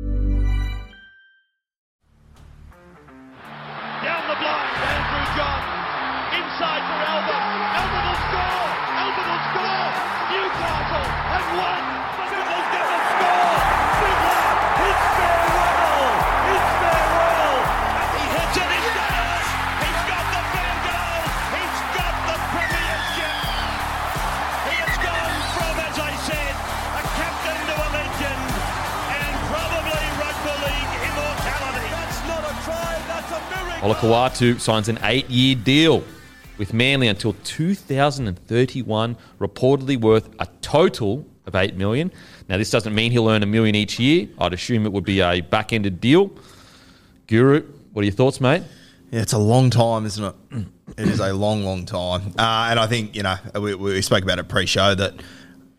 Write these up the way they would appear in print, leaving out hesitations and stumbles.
Down the block, Andrew John. Inside for Elba. Elba will score! Elba will score! Newcastle have won! Olakau'atu signs an 8-year deal with Manly until 2031, reportedly worth a total of $8 million. Now, this doesn't mean he'll earn $1 million each year. I'd assume it would be a back-ended deal. Guru, what are your thoughts, mate? Yeah, it's a long time, isn't it? It is a long, long time. And I think, you know, we spoke about it pre-show that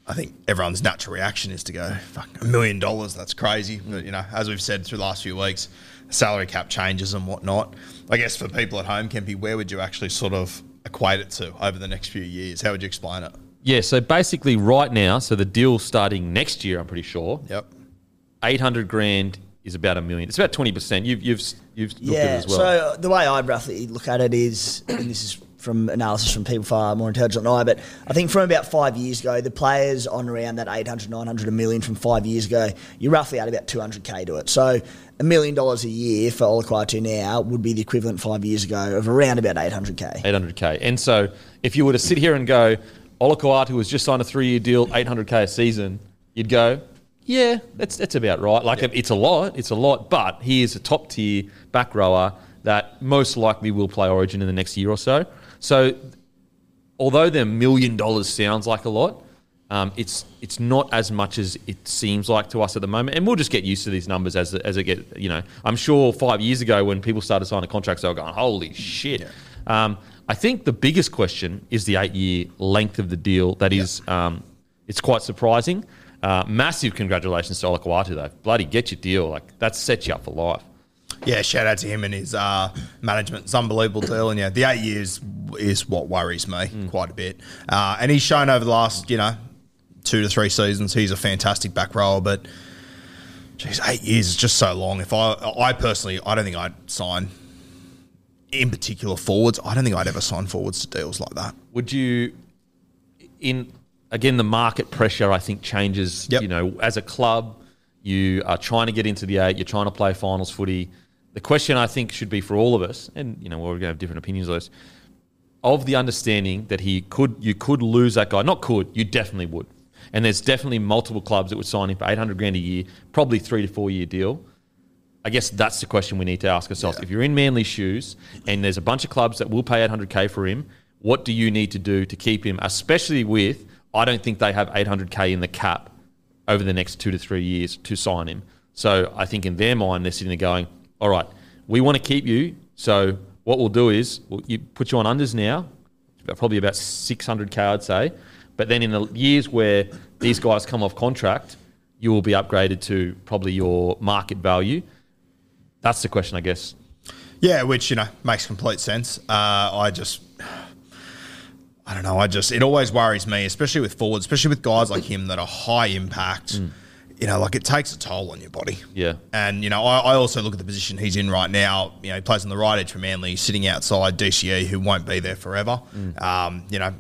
I think everyone's natural reaction is to go, fuck, $1 million, that's crazy. But, you know, as we've said through the last few weeks, salary cap changes and whatnot. I guess for people at home, Kempy, where would you actually sort of equate it to over the next few years? How would you explain it? Yeah, so basically right now, so the deal starting next year, I'm pretty sure. Yep. 800 grand is about $1 million. It's about 20%. You've looked at it as well. So the way I'd roughly look at it is, and this is from analysis from people far more intelligent than I, but I think from about 5 years ago, the players on around that 800, 900, $1 million from 5 years ago, you're roughly at about 200K to it. So $1 million a year for Olakau'atu now would be the equivalent 5 years ago of around about 800K. 800K. And so if you were to sit here and go, Olakau'atu has just signed a 3-year deal, 800K a season, you'd go, yeah, that's about right. Like, it's a lot, but he is a top-tier back rower that most likely will play Origin in the next year or so. So although the $1 million sounds like a lot, it's not as much as it seems like to us at the moment. And we'll just get used to these numbers as it get, you know. I'm sure 5 years ago when people started signing contracts, they were going, holy shit. Yeah. I think the biggest question is the 8-year length of the deal. That is, it's quite surprising. Massive congratulations to Olakau'atu, though. Bloody get your deal. Like, that sets you up for life. Yeah, shout out to him and his management. It's an unbelievable deal. And yeah, the 8 years is what worries me quite a bit. And he's shown over the last, you know, 2 to 3 seasons, he's a fantastic back rower. But, geez, 8 years is just so long. If I personally, I don't think I'd sign, in particular forwards, I don't think I'd ever sign forwards to deals like that. Would you, again, the market pressure, I think, changes, you know, as a club, you are trying to get into the 8, you're trying to play finals footy. The question I think should be for all of us, and you know we're going to have different opinions on this, of the understanding that you could lose that guy. Not could, you definitely would. And there's definitely multiple clubs that would sign him for 800 grand a year, probably 3 to 4 year deal. I guess that's the question we need to ask ourselves. Yeah. If you're in Manly's shoes and there's a bunch of clubs that will pay 800K for him, what do you need to do to keep him? Especially with, I don't think they have 800K in the cap over the next 2 to 3 years to sign him. So I think in their mind, they're sitting there going, all right, we want to keep you, so what we'll do is we'll put you on unders now, probably about 600K, I'd say, but then in the years where these guys come off contract, you will be upgraded to probably your market value. That's the question, I guess. Yeah, which, you know, makes complete sense. I just I don't know. It always worries me, especially with forwards, especially with guys like him that are high impact. You know, like it takes a toll on your body. Yeah. And, you know, I also look at the position he's in right now. You know, he plays on the right edge for Manly, sitting outside DCE, who won't be there forever. You know,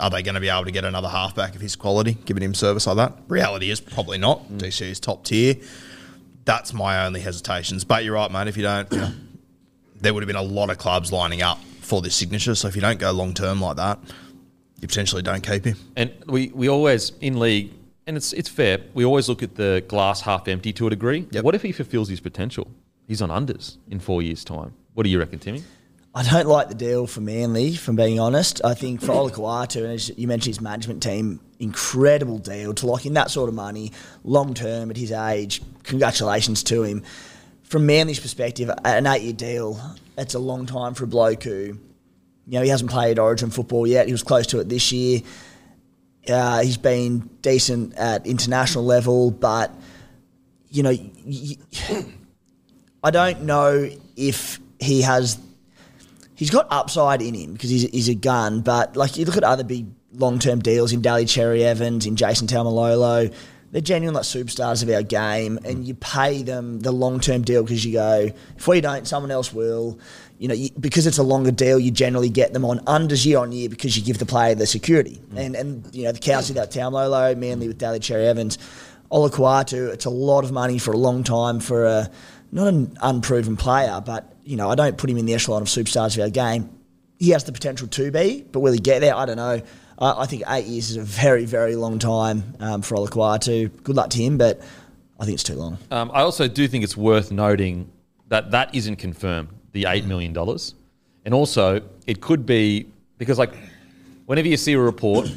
are they going to be able to get another halfback of his quality, giving him service like that? Reality is probably not. DCE is top tier. That's my only hesitations. But you're right, mate. If you don't, you know, there would have been a lot of clubs lining up for this signature. So if you don't go long-term like that, you potentially don't keep him. And we always, in league, and it's fair, we always look at the glass half empty to a degree. Yep. What if he fulfills his potential? He's on unders in 4 years' time. What do you reckon, Timmy? I don't like the deal for Manly, from being honest. I think for Olakau'atu, and as you mentioned, his management team, incredible deal to lock in that sort of money, long-term at his age. Congratulations to him. From Manly's perspective, an 8-year deal, it's a long time for a bloke who, you know, he hasn't played Origin football yet. He was close to it this year. He's been decent at international level, but, you know, I don't know if he has... He's got upside in him because he's a gun, but, like, you look at other big long-term deals in Daly Cherry-Evans, in Jason Taumalolo, they're genuine, like, superstars of our game, and you pay them the long-term deal because you go, if we don't, someone else will. You know, because it's a longer deal, you generally get them on unders year on year because you give the player the security. And you know, the Cows did that with Taumalolo, Manly with Daly Cherry-Evans. Olakau'atu, it's a lot of money for a long time for a... not an unproven player, but, you know, I don't put him in the echelon of superstars of our game. He has the potential to be, but will he get there? I don't know. I think 8 years is a very, very long time for Olakau'atu. Good luck to him, but I think it's too long. I also do think it's worth noting that that isn't confirmed, the $8 million. And also, it could be, because, like, whenever you see a report,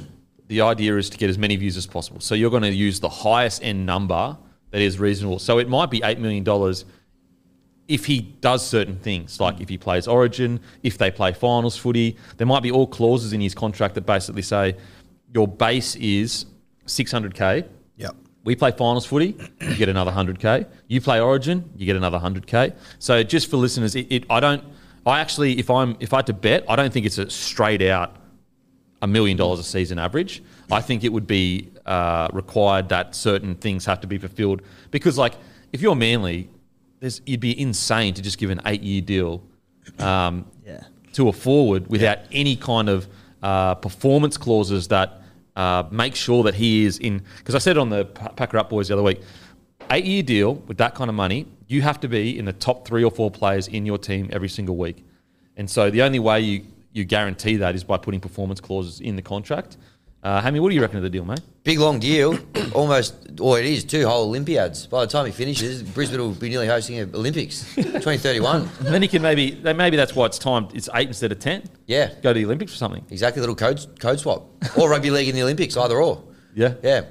the idea is to get as many views as possible. So you're going to use the highest end number that is reasonable. So it might be $8 million if he does certain things, like if he plays Origin, if they play finals footy. There might be all clauses in his contract that basically say your base is 600K. Yep. We play finals footy, you get another 100K. You play Origin, you get another 100K. So just for listeners, if I had to bet, I don't think it's a straight out $1 million a season average. I think it would be required that certain things have to be fulfilled because, like, if you're Manly, you'd be insane to just give an 8-year deal to a forward without any kind of performance clauses that make sure that he is in. Because I said on the Packer Up Boys the other week, 8-year deal with that kind of money, you have to be in the top 3 or 4 players in your team every single week. And so the only way you guarantee that is by putting performance clauses in the contract. Hammy, what do you reckon of the deal, mate? Big long deal. It is 2 whole Olympiads. By the time he finishes, Brisbane will be nearly hosting an Olympics, 2031. And then he can maybe that's why it's timed. It's 8 instead of 10. Yeah. Go to the Olympics or something. Exactly, little code swap. Or rugby league in the Olympics, either or. Yeah. Yeah.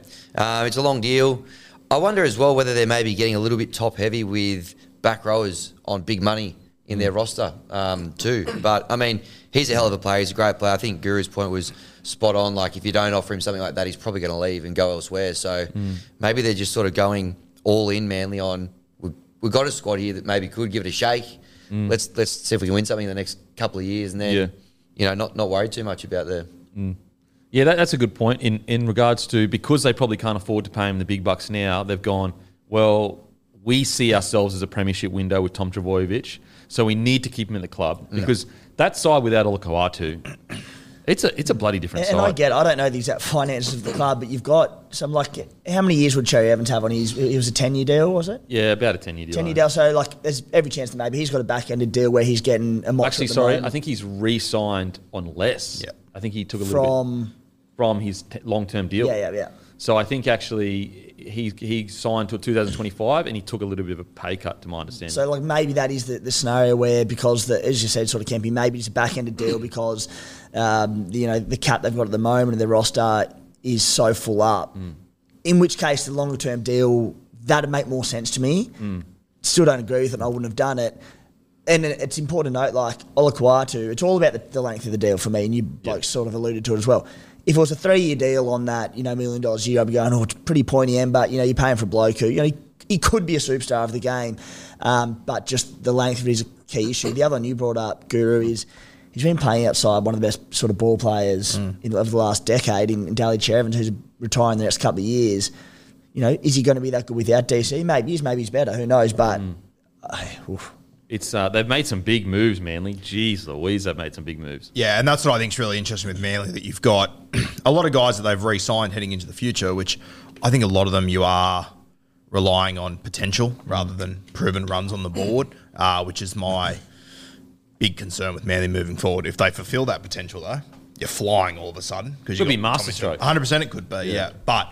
It's a long deal. I wonder as well whether they're maybe getting a little bit top heavy with back rowers on big money in their roster too. But, I mean, he's a hell of a player. He's a great player. I think Guru's point was spot on. Like, if you don't offer him something like that, he's probably going to leave and go elsewhere. So maybe they're just sort of going all in, Manly, on we've got a squad here that maybe could give it a shake. Let's see if we can win something in the next couple of years, and then you know, not worry too much about the. Yeah, that's a good point in regards to, because they probably can't afford to pay him the big bucks now. They've gone, well, we see ourselves as a premiership window with Tom Trbojevic, so we need to keep him in the club because that side without Olakau'atu. It's a bloody different side. And I don't know the exact finances of the club, but you've got some, like, how many years would Cherry-Evans have on his, it was a 10-year deal, was it? Yeah, about a 10-year deal. 10-year deal, so, like, there's every chance that maybe he's got a back-ended deal where he's getting a mock. Actually, sorry, I think he's re-signed on less. Yeah. I think he took a little bit from his long-term deal. Yeah. So I think actually he signed till 2025 and he took a little bit of a pay cut, to my understanding. So, like, maybe that is the scenario where, because, as you said, sort of Kempy, maybe it's a back-ended deal because... you know, the cap they've got at the moment and their roster is so full up. In which case, the longer-term deal, that would make more sense to me. Still don't agree with it, and I wouldn't have done it. And it's important to note, like, Olakau'atu, it's all about the length of the deal for me, and you blokes sort of alluded to it as well. If it was a 3-year deal on that, you know, $1 million a year, I'd be going, oh, it's pretty pointy end, but, you know, you're paying for a bloke who, you know, he could be a superstar of the game, but just the length of it is a key issue. The other one you brought up, Guru, is... he's been playing outside, one of the best sort of ball players over the last decade in Daly Cherry-Evans, who's retiring the next couple of years. You know, is he going to be that good without DC? Maybe he's better. Who knows? But they've made some big moves, Manly. Jeez Louise, they've made some big moves. Yeah, and that's what I think is really interesting with Manly, that you've got a lot of guys that they've re-signed heading into the future, which I think a lot of them you are relying on potential rather than proven runs on the board, which is my big concern with Manly moving forward. If they fulfil that potential, though, you're flying all of a sudden. It could be masterstroke. 100% it could be, yeah. But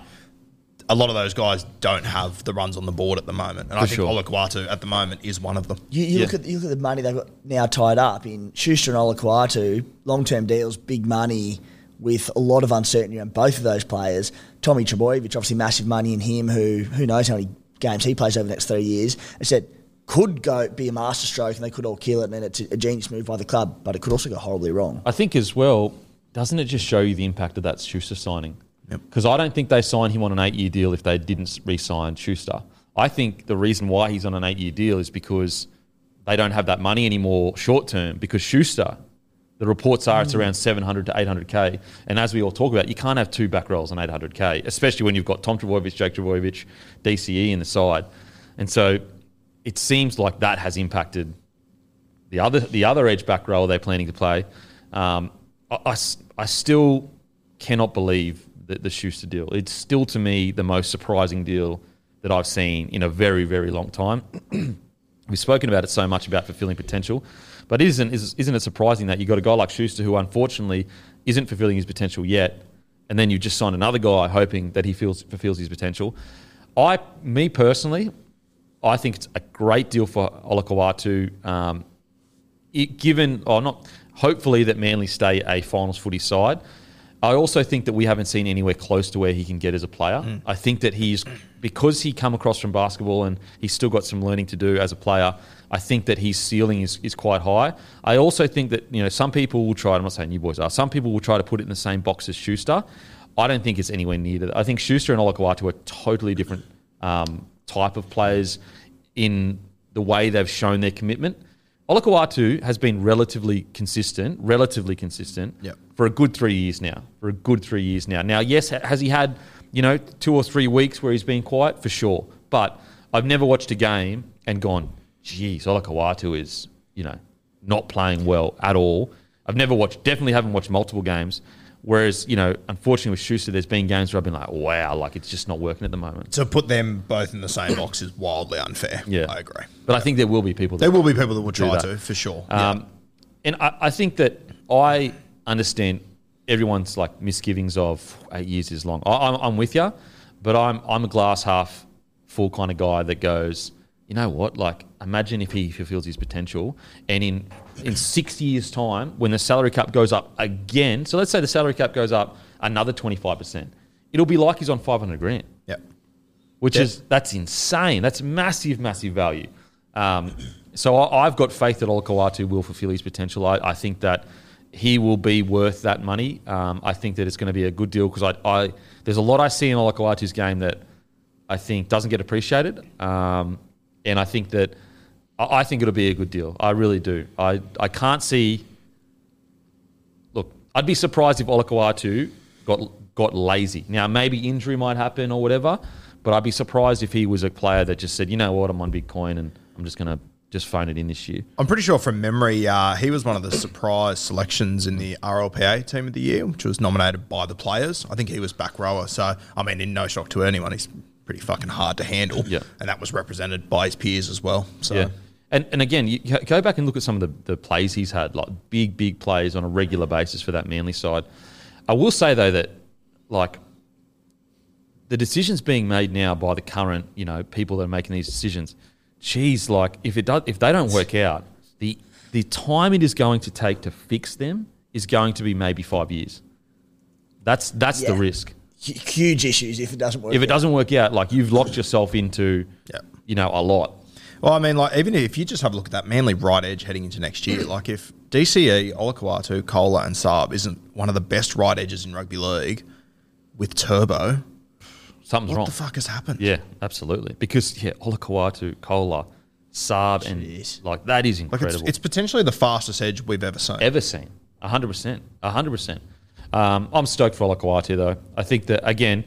a lot of those guys don't have the runs on the board at the moment. And I think Olakau'atu at the moment is one of them. You look at the money they've got now tied up in Schuster and Olakau'atu, long-term deals, big money with a lot of uncertainty on both of those players. Tom Trbojevic, obviously massive money in him, who knows how many games he plays over the next 3 years. I said, could go be a masterstroke and they could all kill it, and then it's a genius move by the club, but it could also go horribly wrong. I think as well, doesn't it just show you the impact of that Schuster signing? Because I don't think they signed him on an 8-year deal if they didn't re-sign Schuster. I think the reason why he's on an 8-year deal is because they don't have that money anymore short-term, because Schuster, the reports are it's around 700 to 800K. And as we all talk about, you can't have two back rolls on 800K, especially when you've got Tom Trbojevic, Jake Trevojevic, DCE in the side. And so it seems like that has impacted the other edge back roll they're planning to play. I still cannot believe the Schuster deal. It's still, to me, the most surprising deal that I've seen in a very, very long time. We've spoken about it so much about fulfilling potential, but isn't it surprising that you got a guy like Schuster who unfortunately isn't fulfilling his potential yet, and then you just sign another guy hoping that he fulfills his potential. I think it's a great deal for Olakau'atu. Hopefully that Manly stay a finals footy side. I also think that we haven't seen anywhere close to where he can get as a player. I think that because he come across from basketball and he's still got some learning to do as a player, I think that his ceiling is quite high. I also think that, some people will try, I'm not saying you boys are, some people will try to put it in the same box as Schuster. I don't think it's anywhere near that. I think Schuster and Olakau'atu are totally different type of players in the way they've shown their commitment. Olakau'atu has been relatively consistent for a good 3 years now. Now, yes, has he had, 2 or 3 weeks where he's been quiet? For sure. But I've never watched a game and gone, geez, Olakau'atu is, not playing well at all. I've never watched, definitely haven't watched multiple games. Whereas, unfortunately with Schuster, there's been games where I've been like, wow, it's just not working at the moment. To put them both in the same box is wildly unfair. Yeah. I agree. But yeah. I think there will be people that will try to, for sure. And I think that I understand everyone's misgivings of 8 years is long. I'm with you, but I'm a glass half full kind of guy that goes, you know what, imagine if he fulfills his potential and in 6 years' time when the salary cap goes up again, so let's say the salary cap goes up another 25%, it'll be like he's on 500 grand. Yep. That's insane. That's massive, massive value. So I've got faith that Olakau'atu will fulfill his potential. I think that he will be worth that money. I think that it's going to be a good deal because there's a lot I see in Olakau'atu's game that I think doesn't get appreciated. And I think it'll be a good deal. I really do. I can't see. Look, I'd be surprised if Olakau'atu got lazy. Now, maybe injury might happen or whatever, but I'd be surprised if he was a player that just said, you know what, I'm on Bitcoin and I'm just going to just phone it in this year. I'm pretty sure from memory, he was one of the surprise selections in the RLPA Team of the Year, which was nominated by the players. I think he was back rower. So, in no shock to anyone, he's pretty fucking hard to handle. Yeah. And that was represented by his peers as well. So, yeah. And again, you go back and look at some of the plays he's had, big plays on a regular basis for that Manly side. I will say, though, that the decisions being made now by the current, people that are making these decisions, geez, if they don't work out, the time it is going to take to fix them is going to be maybe 5 years. That's the risk. Huge issues if it doesn't work out. If it doesn't work out, you've locked yourself into, a lot. Well, even if you just have a look at that Manly right edge heading into next year, if DCE, Olakau'atu, Kola and Saab isn't one of the best right edges in rugby league with Turbo, something's wrong. What the fuck has happened? Yeah, absolutely. Because, Olakau'atu, Kola, Saab, and like that is incredible. Like it's potentially the fastest edge we've ever seen. 100%. I'm stoked for Olakau'atu though. I think that again,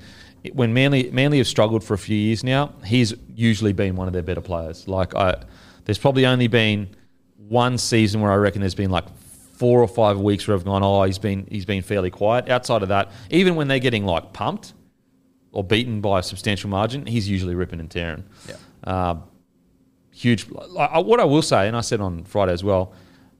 when Manly have struggled for a few years now, he's usually been one of their better players. Like there's probably only been one season where I reckon there's been like 4 or 5 weeks where I've gone, oh, he's been fairly quiet. Outside of that, even when they're getting like pumped or beaten by a substantial margin, he's usually ripping and tearing. Yeah. Huge. What I will say, and I said on Friday as well,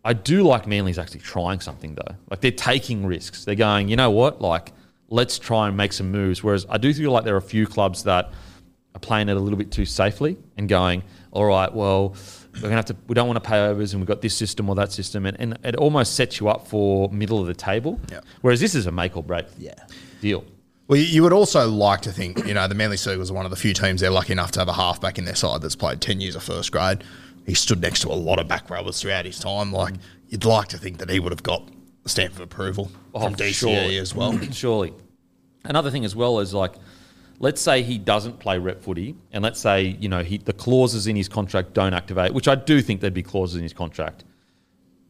I do like Manly's actually trying something though. Like they're taking risks. They're going, you know what? Like let's try and make some moves. Whereas I do feel like there are a few clubs that are playing it a little bit too safely and going, all right, well, we don't want to pay overs, and we've got this system or that system, and it almost sets you up for middle of the table. Yeah. Whereas this is a make or break deal. Well, you would also like to think, the Manly Seagulls are one of the few teams they're lucky enough to have a halfback in their side that's played 10 years of first grade. He stood next to a lot of back rowers throughout his time. Like, you'd like to think that he would have got a stamp of approval from DCE as well. Surely. Another thing as well is, like, let's say he doesn't play rep footy, and let's say, the clauses in his contract don't activate, which I do think there'd be clauses in his contract.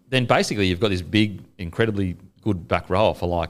Then basically you've got this big, incredibly good back rower for like,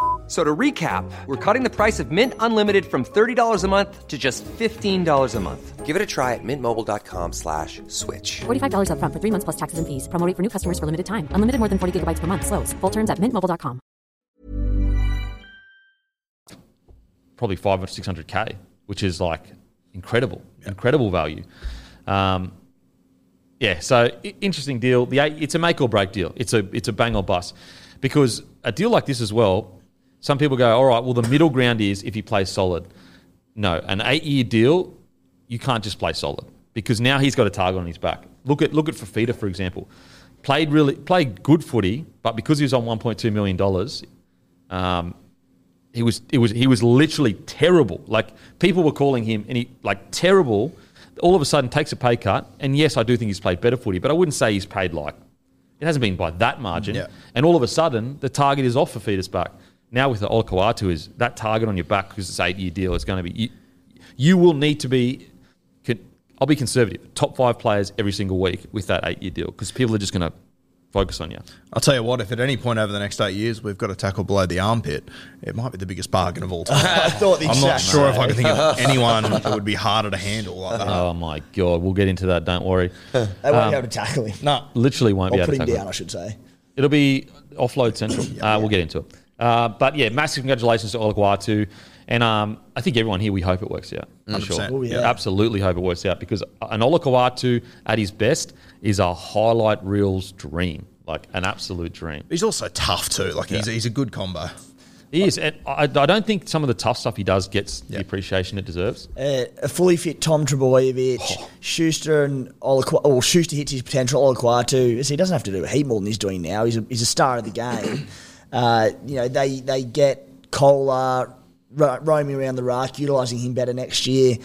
So to recap, we're cutting the price of Mint Unlimited from $30 a month to just $15 a month. Give it a try at mintmobile.com/switch. $45 up front for 3 months plus taxes and fees. Promo rate for new customers for limited time. Unlimited more than 40 gigabytes per month. Slows full terms at mintmobile.com. Probably 500 or 600K, which is like incredible value. So interesting deal. It's a make or break deal. It's a bang or bust, because a deal like this as well, some people go, all right, well, the middle ground is if he plays solid. No, an 8-year deal, you can't just play solid, because now he's got a target on his back. Look at Fafita, for example. Played good footy, but because he was on $1.2 million, he was literally terrible. Like, people were calling him terrible. All of a sudden takes a pay cut, and yes, I do think he's played better footy, but I wouldn't say he's paid like it hasn't been by that margin. Yeah. And all of a sudden, the target is off Fafita's back. Now with the Olakau'atu, is that target on your back, because it's an 8-year deal, it's going to be you will need to be, I'll be conservative, top 5 players every single week with that 8-year deal, because people are just going to focus on you. I'll tell you what, if at any point over the next 8 years we've got a tackle below the armpit, it might be the biggest bargain of all time. I'm not sure if I could think of anyone that would be harder to handle like that. Oh my God, we'll get into that, don't worry. They won't be able to tackle him. No, literally won't be able to tackle him. Or put him down, I should say. It'll be offload central. We'll get into it. Massive congratulations to Olakau'atu. And I think everyone here, we hope it works out. 100%. Sure. Oh, yeah. Absolutely hope it works out, because an Olakau'atu at his best is a highlight reel's dream, like an absolute dream. He's also tough too. Like he's a good combo. He is. And I don't think some of the tough stuff he does gets the appreciation it deserves. A fully fit Tom Trbojevic, Schuster and Olakau'atu. Well, Schuster hits his potential. Olakau'atu, he doesn't have to do a heap more than he's doing now. He's a star of the game. They get Kola roaming around the ruck, utilising him better next year.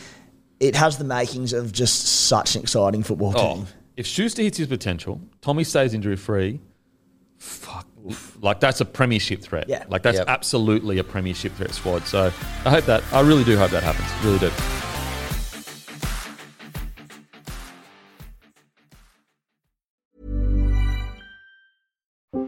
It has the makings of just such an exciting football team. If Schuster hits his potential, Tommy stays injury-free, that's a premiership threat. Yeah. Like, that's absolutely a premiership threat squad. So I really do hope that happens. Really do.